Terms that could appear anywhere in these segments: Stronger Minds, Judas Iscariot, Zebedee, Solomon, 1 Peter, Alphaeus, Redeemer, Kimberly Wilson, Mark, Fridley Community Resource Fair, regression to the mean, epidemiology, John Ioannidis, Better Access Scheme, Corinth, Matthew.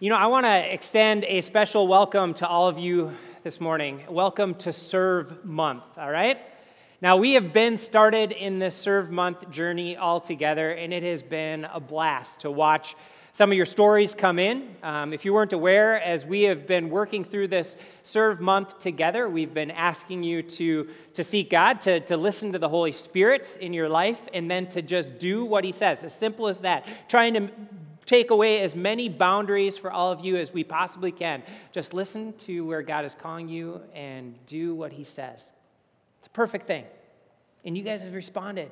You know, I want to extend a special welcome to all of you this morning. Welcome to Serve Month, all right? Now, we have been started in this Serve Month journey all together, and it has been a blast to watch some of your stories come in. If you weren't aware, as we have been working through this Serve Month together, we've been asking you to seek God, to listen to the Holy Spirit in your life, and then to just do what He says. As simple as that. Trying to take away as many boundaries for all of you as we possibly can. Just listen to where God is calling you and do what He says. It's a perfect thing. And you guys have responded.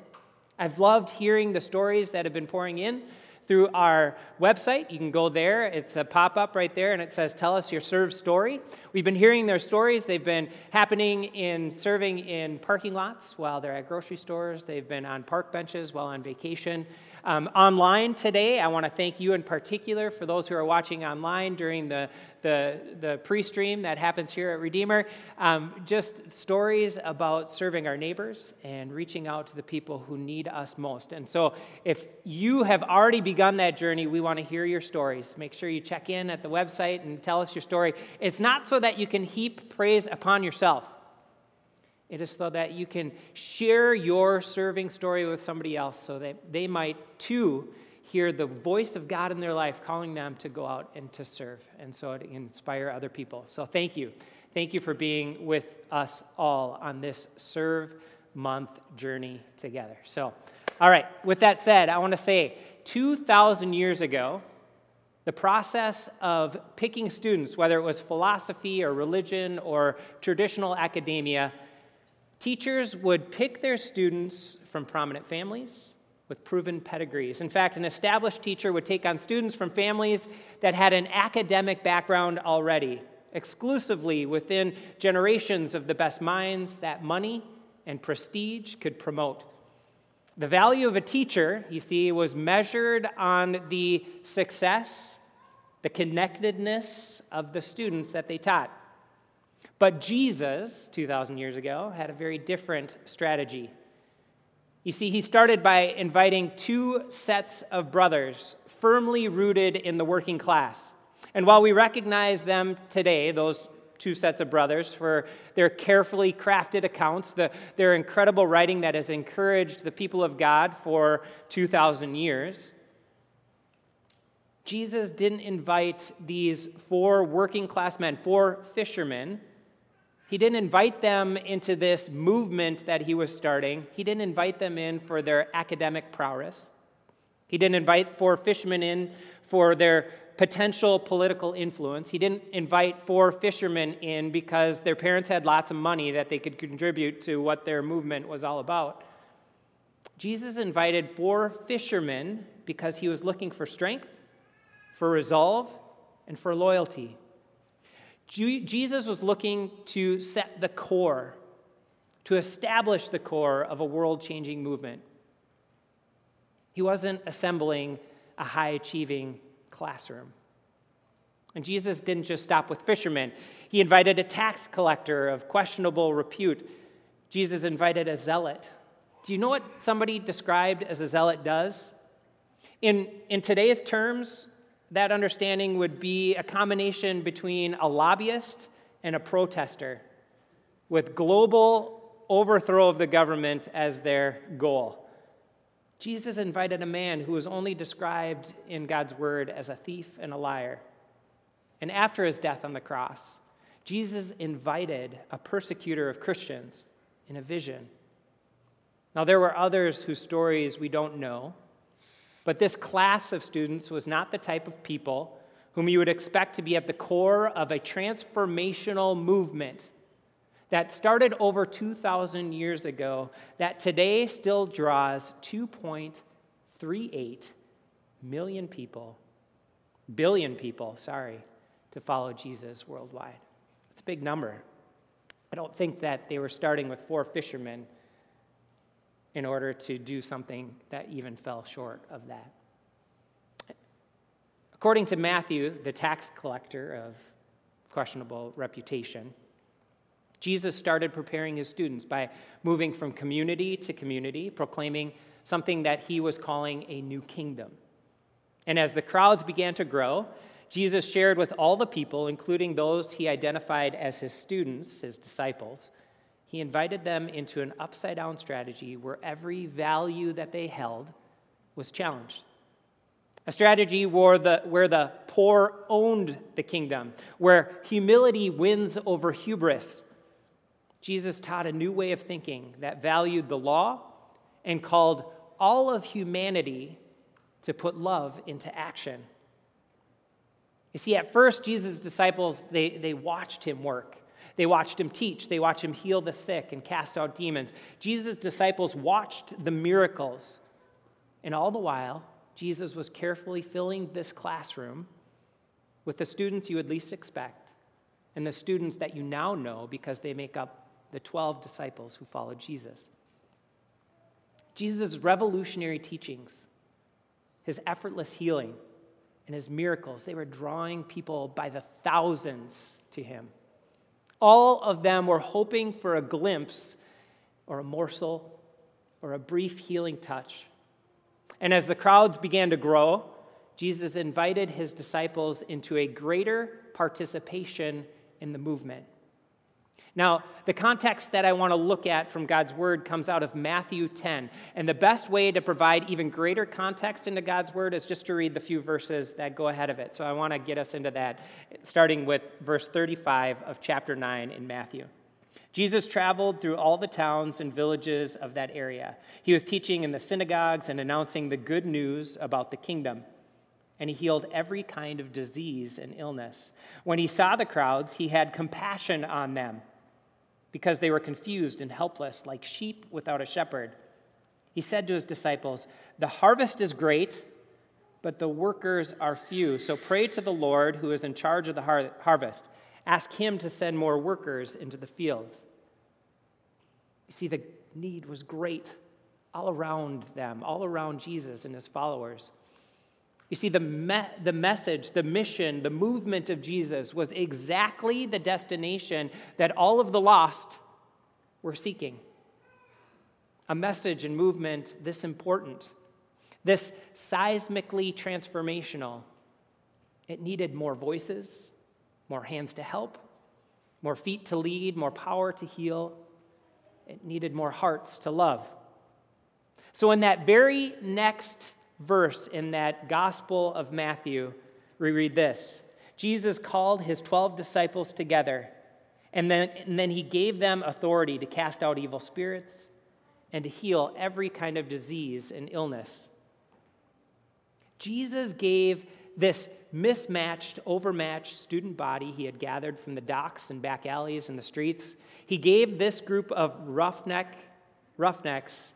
I've loved hearing the stories that have been pouring in through our website. You can go there. It's a pop-up right there, and it says, "Tell us your serve story." We've been hearing their stories. They've been happening in serving in parking lots while they're at grocery stores. They've been on park benches while on vacation. Online today, I want to thank you in particular for those who are watching online during the pre-stream that happens here at Redeemer. Just stories about serving our neighbors and reaching out to the people who need us most. And so if you have already begun that journey, we want to hear your stories. Make sure you check in at the website and tell us your story. It's not so that you can heap praise upon yourself. It is so that you can share your serving story with somebody else so that they might too hear the voice of God in their life calling them to go out and to serve, and so it inspire other people. So thank you. Thank you for being with us all on this Serve Month journey together. So, all right, with that said, I want to say 2,000 years ago, the process of picking students, whether it was philosophy or religion or traditional academia, teachers would pick their students from prominent families with proven pedigrees. In fact, an established teacher would take on students from families that had an academic background already, exclusively within generations of the best minds that money and prestige could promote. The value of a teacher, you see, was measured on the success, the connectedness of the students that they taught. But Jesus, 2,000 years ago, had a very different strategy. You see, He started by inviting two sets of brothers firmly rooted in the working class. And while we recognize them today, those two sets of brothers, for their carefully crafted accounts, their incredible writing that has encouraged the people of God for 2,000 years, Jesus didn't invite these four working class men, four fishermen. He didn't invite them into this movement that He was starting. He didn't invite them in for their academic prowess. He didn't invite four fishermen in for their potential political influence. He didn't invite four fishermen in because their parents had lots of money that they could contribute to what their movement was all about. Jesus invited four fishermen because He was looking for strength, for resolve, and for loyalty. Jesus was looking to set the core, to establish the core of a world-changing movement. He wasn't assembling a high-achieving classroom. And Jesus didn't just stop with fishermen. He invited a tax collector of questionable repute. Jesus invited a zealot. Do you know what somebody described as a zealot does? In today's terms, that understanding would be a combination between a lobbyist and a protester, with global overthrow of the government as their goal. Jesus invited a man who was only described in God's word as a thief and a liar. And after His death on the cross, Jesus invited a persecutor of Christians in a vision. Now, there were others whose stories we don't know, but this class of students was not the type of people whom you would expect to be at the core of a transformational movement that started over 2,000 years ago, that today still draws 2.38 billion people, to follow Jesus worldwide. It's a big number. I don't think that they were starting with four fishermen in order to do something that even fell short of that. According to Matthew, the tax collector of questionable reputation, Jesus started preparing His students by moving from community to community, proclaiming something that He was calling a new kingdom. And as the crowds began to grow, Jesus shared with all the people, including those he identified as his students, his disciples. He invited them into an upside-down strategy where every value that they held was challenged. A strategy where the poor owned the kingdom, where humility wins over hubris. Jesus taught a new way of thinking that valued the law and called all of humanity to put love into action. You see, at first, Jesus' disciples, they watched him work. They watched him teach. They watched him heal the sick and cast out demons. Jesus' disciples watched the miracles. And all the while, Jesus was carefully filling this classroom with the students you would least expect and the students that you now know because they make up the 12 disciples who followed Jesus. Jesus' revolutionary teachings, his effortless healing, and his miracles, they were drawing people by the thousands to him. All of them were hoping for a glimpse or a morsel or a brief healing touch. And as the crowds began to grow, Jesus invited his disciples into a greater participation in the movement. Now, the context that I want to look at from God's word comes out of Matthew 10. And the best way to provide even greater context into God's word is just to read the few verses that go ahead of it. So I want to get us into that, starting with verse 35 of chapter 9 in Matthew. Jesus traveled through all the towns and villages of that area. He was teaching in the synagogues and announcing the good news about the kingdom. And he healed every kind of disease and illness. When he saw the crowds, he had compassion on them, because they were confused and helpless, like sheep without a shepherd. He said to his disciples, "The harvest is great, but the workers are few. So pray to the Lord who is in charge of the harvest. Ask him to send more workers into the fields." You see, the need was great all around them, all around Jesus and his followers. You see, the message, the mission, the movement of Jesus was exactly the destination that all of the lost were seeking. A message and movement this important, this seismically transformational. It needed more voices, more hands to help, more feet to lead, more power to heal. It needed more hearts to love. So in that very next verse in that Gospel of Matthew, we read this. Jesus called his 12 disciples together, and then he gave them authority to cast out evil spirits and to heal every kind of disease and illness. Jesus gave this mismatched, overmatched student body he had gathered from the docks and back alleys and the streets. He gave this group of roughnecks,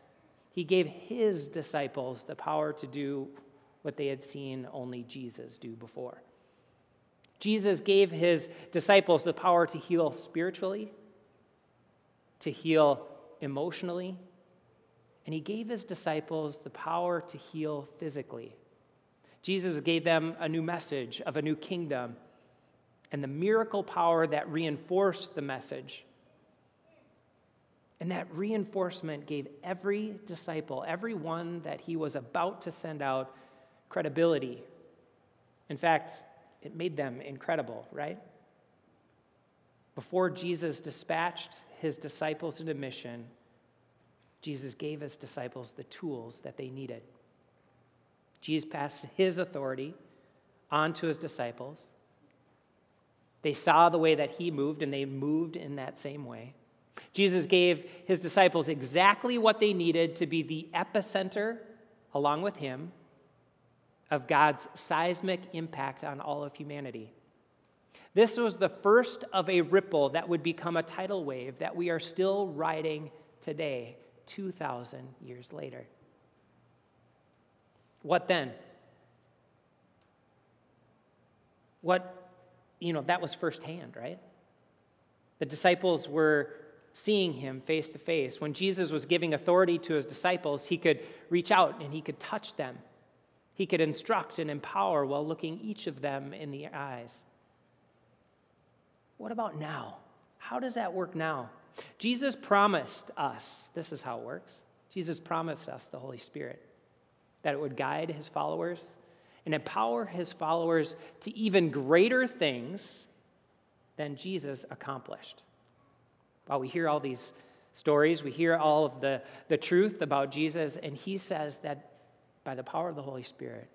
he gave his disciples the power to do what they had seen only Jesus do before. Jesus gave his disciples the power to heal spiritually, to heal emotionally, and he gave his disciples the power to heal physically. Jesus gave them a new message of a new kingdom and the miracle power that reinforced the message. And that reinforcement gave every disciple, every one that he was about to send out, credibility. In fact, it made them incredible, right? Before Jesus dispatched his disciples into mission, Jesus gave his disciples the tools that they needed. Jesus passed his authority on to his disciples. They saw the way that he moved, and they moved in that same way. Jesus gave his disciples exactly what they needed to be the epicenter, along with him, of God's seismic impact on all of humanity. This was the first of a ripple that would become a tidal wave that we are still riding today, 2,000 years later. What then? That was firsthand, right? The disciples were seeing him face to face. When Jesus was giving authority to his disciples, he could reach out and he could touch them. He could instruct and empower while looking each of them in the eyes. What about now? How does that work now? Jesus promised us, this is how it works. Jesus promised us the Holy Spirit, that it would guide his followers and empower his followers to even greater things than Jesus accomplished. While we hear all these stories, we hear all of the truth about Jesus, and he says that by the power of the Holy Spirit,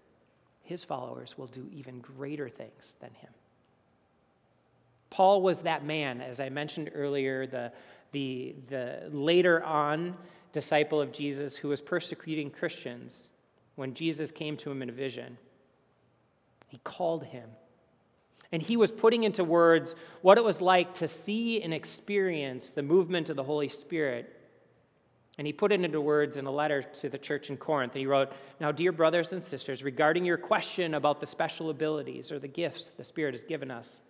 his followers will do even greater things than him. Paul was that man, as I mentioned earlier, the later on disciple of Jesus who was persecuting Christians when Jesus came to him in a vision. He called him. And he was putting into words what it was like to see and experience the movement of the Holy Spirit. And he put it into words in a letter to the church in Corinth. And he wrote, "Now, dear brothers and sisters, regarding your question about the special abilities or the gifts the Spirit has given us,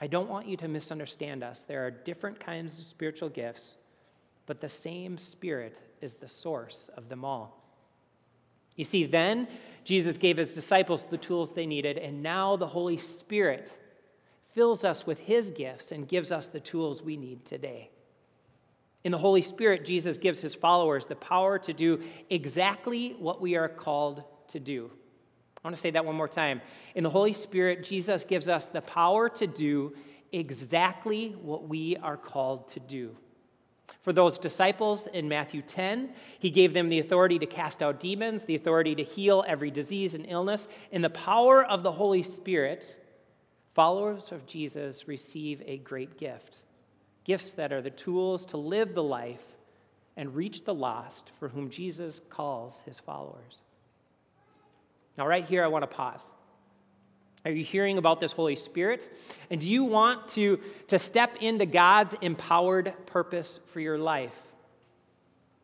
I don't want you to misunderstand us. There are different kinds of spiritual gifts, but the same Spirit is the source of them all." You see, then Jesus gave his disciples the tools they needed, and now the Holy Spirit fills us with his gifts and gives us the tools we need today. In the Holy Spirit, Jesus gives his followers the power to do exactly what we are called to do. I want to say that one more time. In the Holy Spirit, Jesus gives us the power to do exactly what we are called to do. For those disciples in Matthew 10, he gave them the authority to cast out demons, the authority to heal every disease and illness. In the power of the Holy Spirit, followers of Jesus receive a great gift, gifts that are the tools to live the life and reach the lost for whom Jesus calls his followers. Now, right here, I want to pause. Are you hearing about this Holy Spirit? And do you want to step into God's empowered purpose for your life?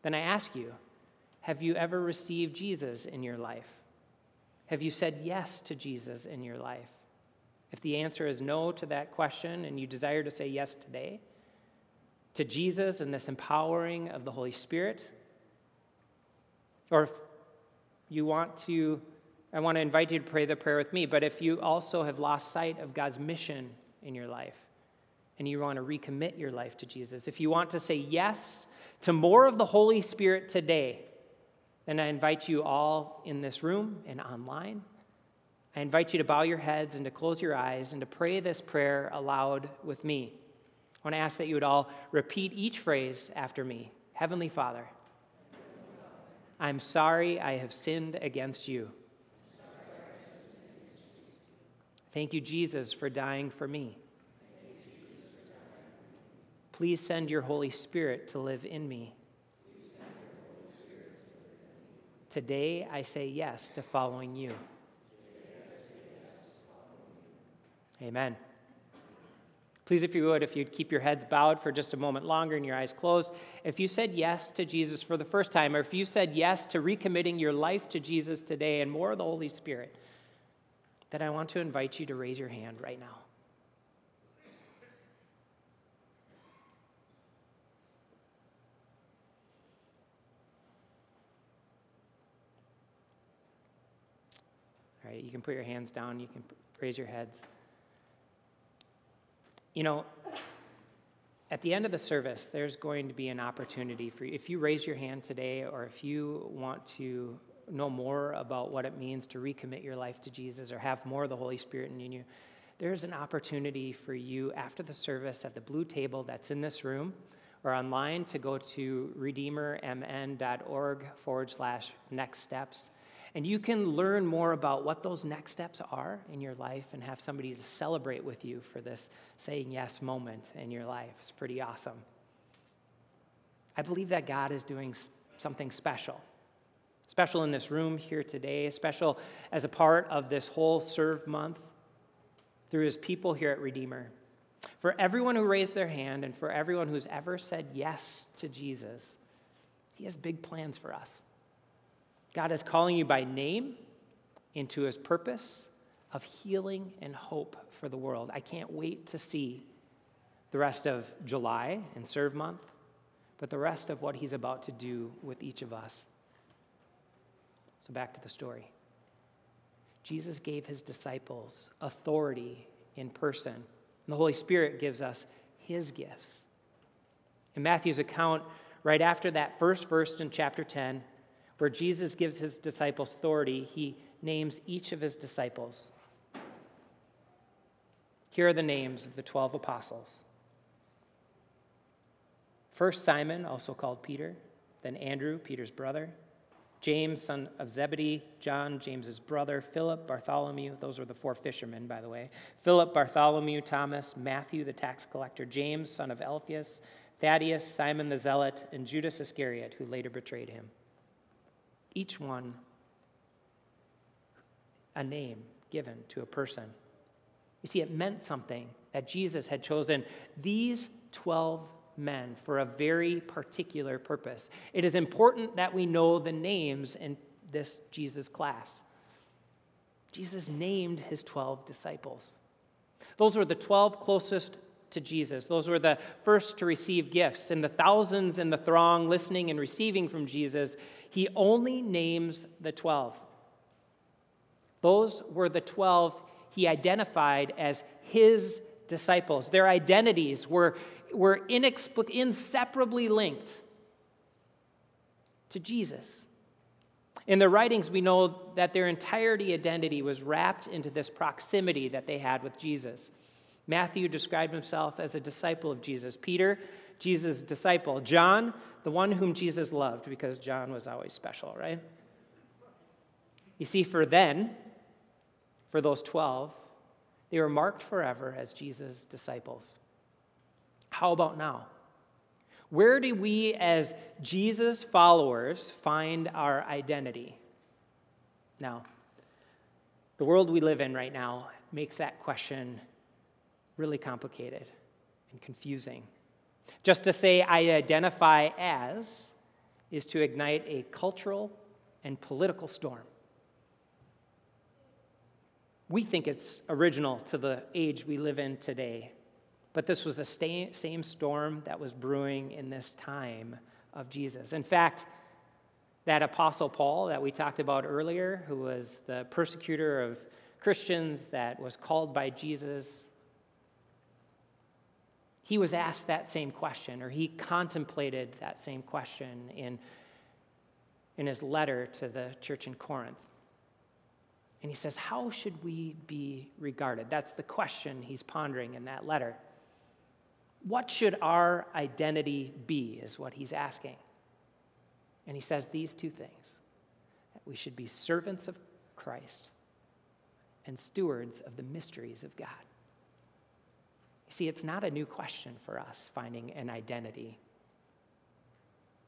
Then I ask you, have you ever received Jesus in your life? Have you said yes to Jesus in your life? If the answer is no to that question and you desire to say yes today, to Jesus and this empowering of the Holy Spirit, or if you want to, I want to invite you to pray the prayer with me, but if you also have lost sight of God's mission in your life and you want to recommit your life to Jesus, if you want to say yes to more of the Holy Spirit today, then I invite you all in this room and online, I invite you to bow your heads and to close your eyes and to pray this prayer aloud with me. I want to ask that you would all repeat each phrase after me. Heavenly Father, I'm sorry I have sinned against you. Thank you, Jesus, for dying for me. Please send your Holy Spirit to live in me. Today, I say yes to following you. Amen. Please, if you would, if you'd keep your heads bowed for just a moment longer and your eyes closed, if you said yes to Jesus for the first time, or if you said yes to recommitting your life to Jesus today and more of the Holy Spirit, that I want to invite you to raise your hand right now. All right, you can put your hands down. You can raise your heads. You know, at the end of the service, there's going to be an opportunity for you. If you raise your hand today, or if you want to know more about what it means to recommit your life to Jesus or have more of the Holy Spirit in you, there's an opportunity for you after the service at the blue table that's in this room or online to go to redeemermn.org/next steps. And you can learn more about what those next steps are in your life and have somebody to celebrate with you for this saying yes moment in your life. It's pretty awesome. I believe that God is doing something special. Special in this room here today, special as a part of this whole Serve Month through his people here at Redeemer. For everyone who raised their hand and for everyone who's ever said yes to Jesus, he has big plans for us. God is calling you by name into his purpose of healing and hope for the world. I can't wait to see the rest of July and Serve Month, but the rest of what he's about to do with each of us. So back to the story. Jesus gave his disciples authority in person. And the Holy Spirit gives us his gifts. In Matthew's account, right after that first verse in chapter 10, where Jesus gives his disciples authority, he names each of his disciples. Here are the names of the 12 apostles. First Simon, also called Peter, then Andrew, Peter's brother, James, son of Zebedee, John, James's brother, Philip, Bartholomew, those were the four fishermen, by the way, Philip, Bartholomew, Thomas, Matthew, the tax collector, James, son of Alphaeus, Thaddeus, Simon the Zealot, and Judas Iscariot, who later betrayed him. Each one a name given to a person. You see, it meant something that Jesus had chosen these 12 men for a very particular purpose. It is important that we know the names in this Jesus class. Jesus named his 12 disciples. Those were the 12 closest to Jesus. Those were the first to receive gifts. And the thousands in the throng listening and receiving from Jesus, he only names the 12. Those were the 12 he identified as his disciples. Their identities were inseparably linked to Jesus. In their writings, we know that their identity was wrapped into this proximity that they had with Jesus. Matthew described himself as a disciple of Jesus. Peter, Jesus' disciple. John, the one whom Jesus loved, because John was always special, right? You see, for those 12, they were marked forever as Jesus' disciples. How about now? Where do we as Jesus' followers find our identity? Now, the world we live in right now makes that question really complicated and confusing. Just to say I identify as is to ignite a cultural and political storm. We think it's original to the age we live in today, but this was the same storm that was brewing in this time of Jesus. In fact, that Apostle Paul that we talked about earlier, who was the persecutor of Christians that was called by Jesus, he was asked that same question, or he contemplated that same question in his letter to the church in Corinth. And he says, how should we be regarded? That's the question he's pondering in that letter. What should our identity be, is what he's asking. And he says these two things, that we should be servants of Christ and stewards of the mysteries of God. You see, it's not a new question for us, finding an identity.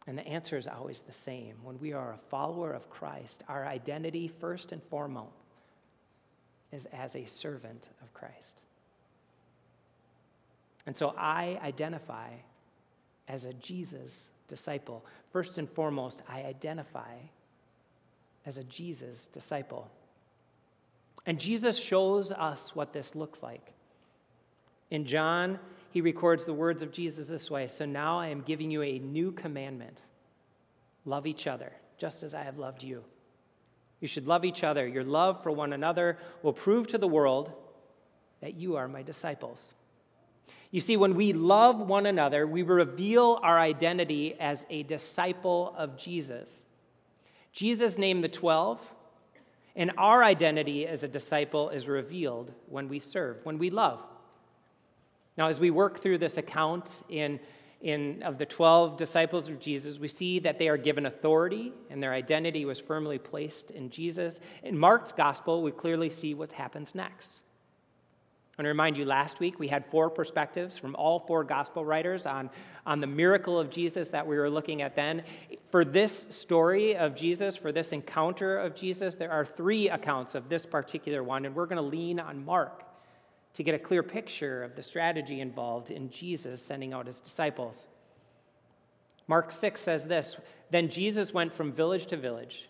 And the answer is always the same. When we are a follower of Christ, our identity, first and foremost, is as a servant of Christ. And so I identify as a Jesus disciple. First and foremost, I identify as a Jesus disciple. And Jesus shows us what this looks like. In John, he records the words of Jesus this way. So now I am giving you a new commandment. Love each other, just as I have loved you. You should love each other. Your love for one another will prove to the world that you are my disciples. You see, when we love one another, we reveal our identity as a disciple of Jesus. Jesus named the 12, and our identity as a disciple is revealed when we serve, when we love. Now, as we work through this account of the 12 disciples of Jesus, we see that they are given authority and their identity was firmly placed in Jesus. In Mark's gospel, we clearly see what happens next. I want to remind you, last week we had four perspectives from all four gospel writers on the miracle of Jesus that we were looking at then. For this story of Jesus, for this encounter of Jesus, there are three accounts of this particular one, and we're going to lean on Mark to get a clear picture of the strategy involved in Jesus sending out his disciples. Mark 6 says this, Then Jesus went from village to village,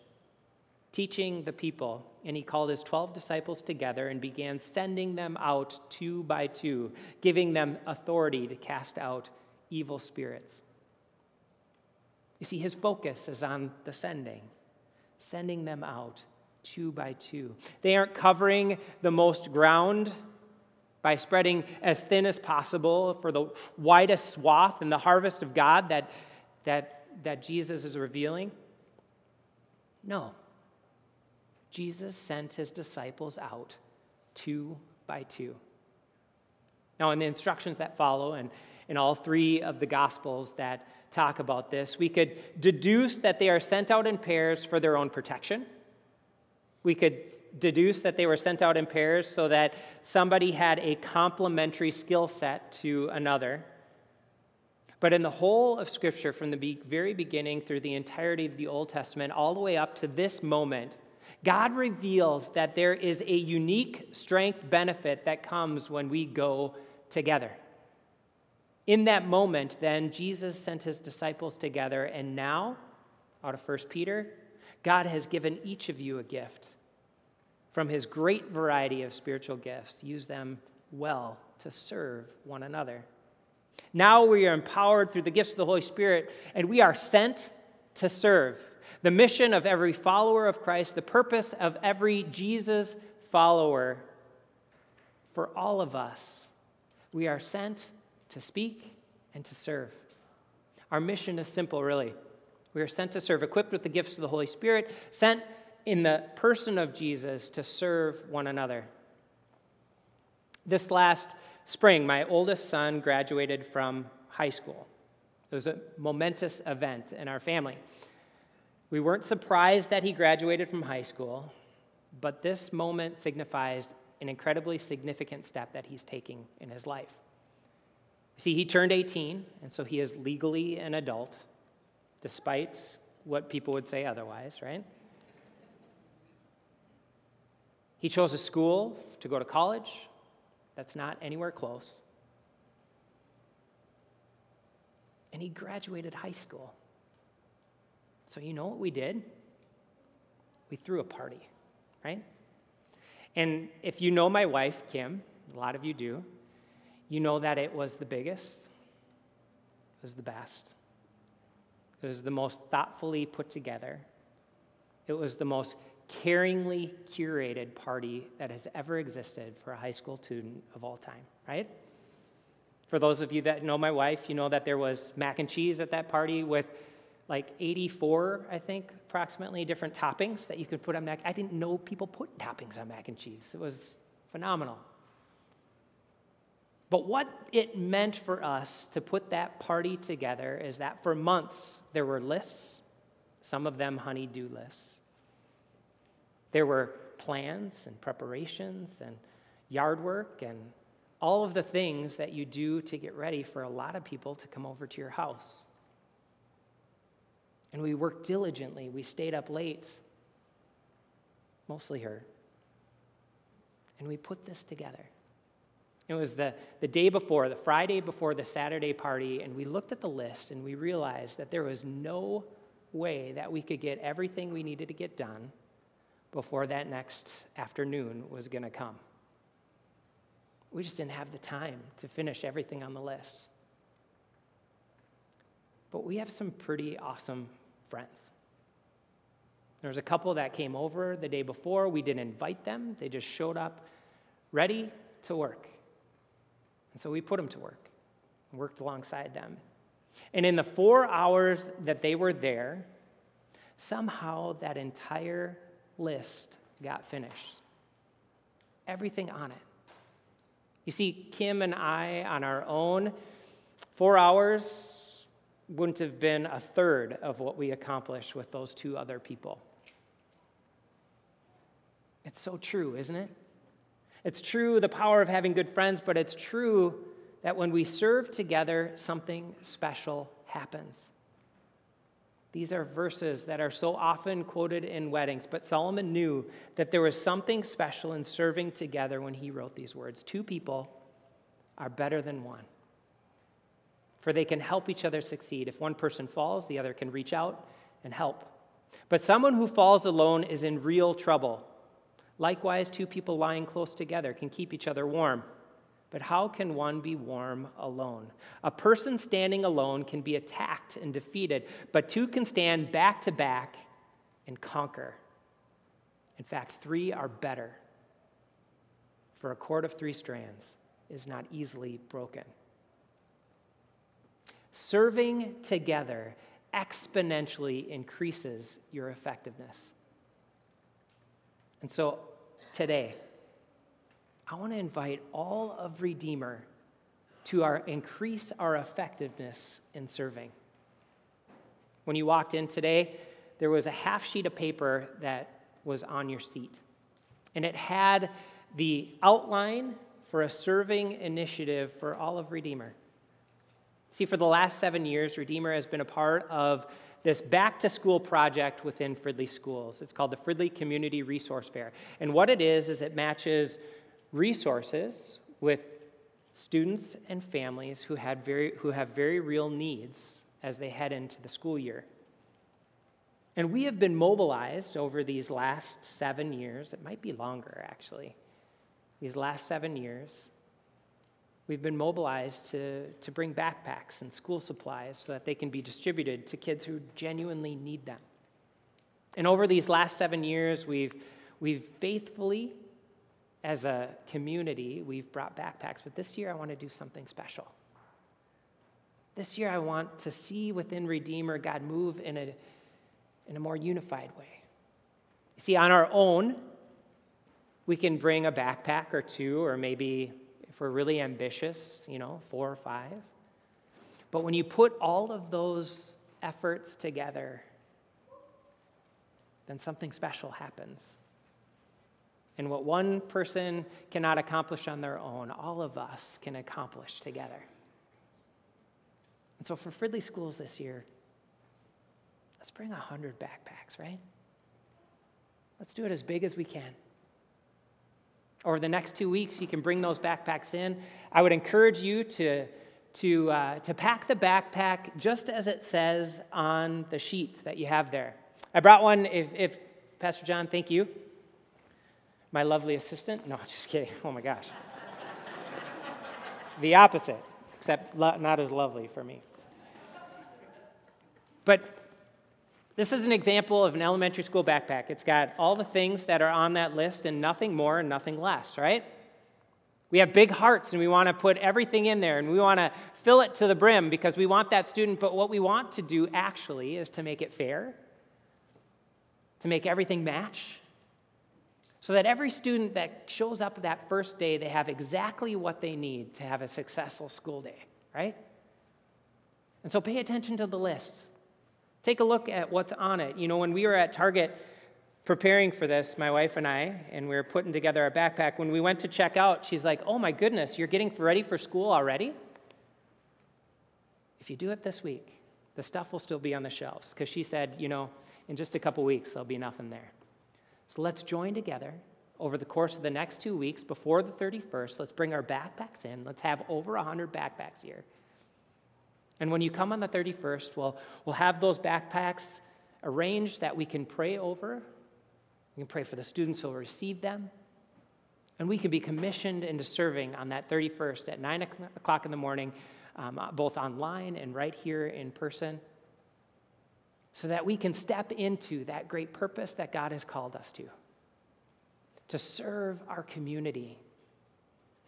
teaching the people, and he called his 12 disciples together and began sending them out two by two, giving them authority to cast out evil spirits. You see, his focus is on the sending them out two by two. They aren't covering the most ground by spreading as thin as possible for the widest swath and the harvest of God that Jesus is revealing? No. Jesus sent his disciples out two by two. Now, in the instructions that follow, and in all three of the Gospels that talk about this, we could deduce that they are sent out in pairs for their own protection. We could deduce that they were sent out in pairs so that somebody had a complementary skill set to another. But in the whole of Scripture, from the very beginning through the entirety of the Old Testament, all the way up to this moment, God reveals that there is a unique strength benefit that comes when we go together. In that moment, then, Jesus sent his disciples together, and now, out of 1 Peter, God has given each of you a gift. From his great variety of spiritual gifts, use them well to serve one another. Now we are empowered through the gifts of the Holy Spirit, and we are sent to serve. The mission of every follower of Christ, the purpose of every Jesus follower, for all of us, we are sent to speak and to serve. Our mission is simple, really. We are sent to serve, equipped with the gifts of the Holy Spirit, sent in the person of Jesus to serve one another. This last spring, my oldest son graduated from high school. It was a momentous event in our family. We weren't surprised that he graduated from high school, but this moment signifies an incredibly significant step that he's taking in his life. See, he turned 18, and so he is legally an adult, despite what people would say otherwise, right? He chose a school to go to college that's not anywhere close. And he graduated high school. So you know what we did? We threw a party, right? And if you know my wife, Kim, a lot of you do, you know that it was the biggest, it was the best, it was the most thoughtfully put together, it was the most caringly curated party that has ever existed for a high school student of all time, right? For those of you that know my wife, you know that there was mac and cheese at that party with like 84, I think, approximately different toppings that you could put on mac. I didn't know people put toppings on mac and cheese. It was phenomenal. But what it meant for us to put that party together is that for months there were lists, some of them honey-do lists. There were plans and preparations and yard work and all of the things that you do to get ready for a lot of people to come over to your house. And we worked diligently. We stayed up late, mostly her, and we put this together. It was the day before, the Friday before the Saturday party, and we looked at the list and we realized that there was no way that we could get everything we needed to get done before that next afternoon was going to come. We just didn't have the time to finish everything on the list. But we have some pretty awesome friends. There was a couple that came over the day before. We didn't invite them. They just showed up ready to work. And so we put them to work and worked alongside them. And in the 4 hours that they were there, somehow that entire list got finished. Everything on it. You see, Kim and I on our own, 4 hours wouldn't have been a third of what we accomplished with those two other people. It's so true, isn't it? It's true, the power of having good friends, but it's true that when we serve together, something special happens. These are verses that are so often quoted in weddings, but Solomon knew that there was something special in serving together when he wrote these words. Two people are better than one, for they can help each other succeed. If one person falls, the other can reach out and help. But someone who falls alone is in real trouble. Likewise, two people lying close together can keep each other warm. But how can one be warm alone? A person standing alone can be attacked and defeated, but two can stand back to back and conquer. In fact, three are better, for a cord of three strands is not easily broken. Serving together exponentially increases your effectiveness. And so today, I want to invite all of Redeemer to increase our effectiveness in serving. When you walked in today, there was a half sheet of paper that was on your seat. And it had the outline for a serving initiative for all of Redeemer. See, for the last 7 years, Redeemer has been a part of this back-to-school project within Fridley Schools. It's called the Fridley Community Resource Fair. And what it is it matches resources with students and families who have very real needs as they head into the school year. And we have been mobilized over these last 7 years. It might be longer, actually. These last 7 years, we've been mobilized to bring backpacks and school supplies so that they can be distributed to kids who genuinely need them. And over these last 7 years, we've faithfully, as a community, we've brought backpacks. But this year, I want to do something special. This year, I want to see within Redeemer God move in a more unified way. You see, on our own, we can bring a backpack or two, or maybe, if we're really ambitious, 4 or 5. But when you put all of those efforts together, then something special happens. And what one person cannot accomplish on their own, all of us can accomplish together. And so for Fridley Schools this year, let's bring 100 backpacks, right? Let's do it as big as we can. Over the next 2 weeks, you can bring those backpacks in. I would encourage you to pack the backpack just as it says on the sheet that you have there. I brought one, if Pastor John, thank you. My lovely assistant. No, just kidding. Oh, my gosh. The opposite, except not as lovely for me. But this is an example of an elementary school backpack. It's got all the things that are on that list and nothing more and nothing less, right? We have big hearts and we want to put everything in there and we want to fill it to the brim because we want that student. But what we want to do actually is to make it fair, to make everything match, so that every student that shows up that first day, they have exactly what they need to have a successful school day, right? And so pay attention to the list. Take a look at what's on it. When we were at Target preparing for this, my wife and I, and we were putting together our backpack, when we went to check out, she's like, oh my goodness, you're getting ready for school already? If you do it this week, the stuff will still be on the shelves. Because she said, in just a couple weeks, there'll be nothing there. So let's join together over the course of the next 2 weeks before the 31st. Let's bring our backpacks in. Let's have over 100 backpacks here. And when you come on the 31st, we'll have those backpacks arranged that we can pray over. We can pray for the students who will receive them. And we can be commissioned into serving on that 31st at 9 o'clock in the morning, both online and right here in person, so that we can step into that great purpose that God has called us to serve our community.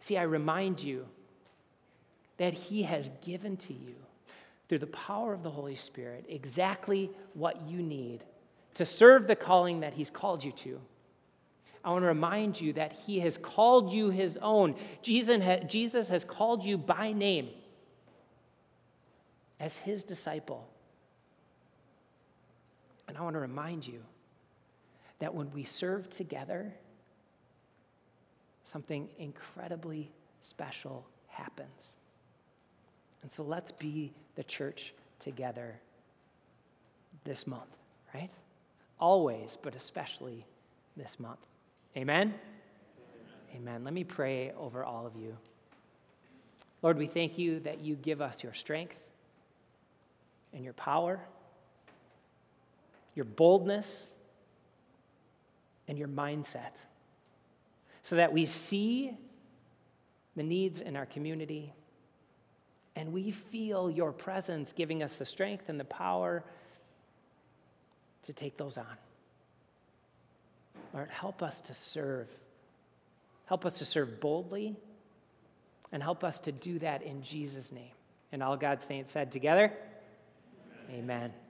See, I remind you that He has given to you, through the power of the Holy Spirit, exactly what you need to serve the calling that He's called you to. I want to remind you that He has called you His own. Jesus has called you by name as His disciple. And I want to remind you that when we serve together, something incredibly special happens. And so let's be the church together this month, right? Always, but especially this month. Amen? Amen. Let me pray over all of you. Lord, we thank you that you give us your strength and your power, your boldness, and your mindset, so that we see the needs in our community and we feel your presence giving us the strength and the power to take those on. Lord, help us to serve. Help us to serve boldly, and help us to do that in Jesus' name. And all God's saints said together, Amen. Amen.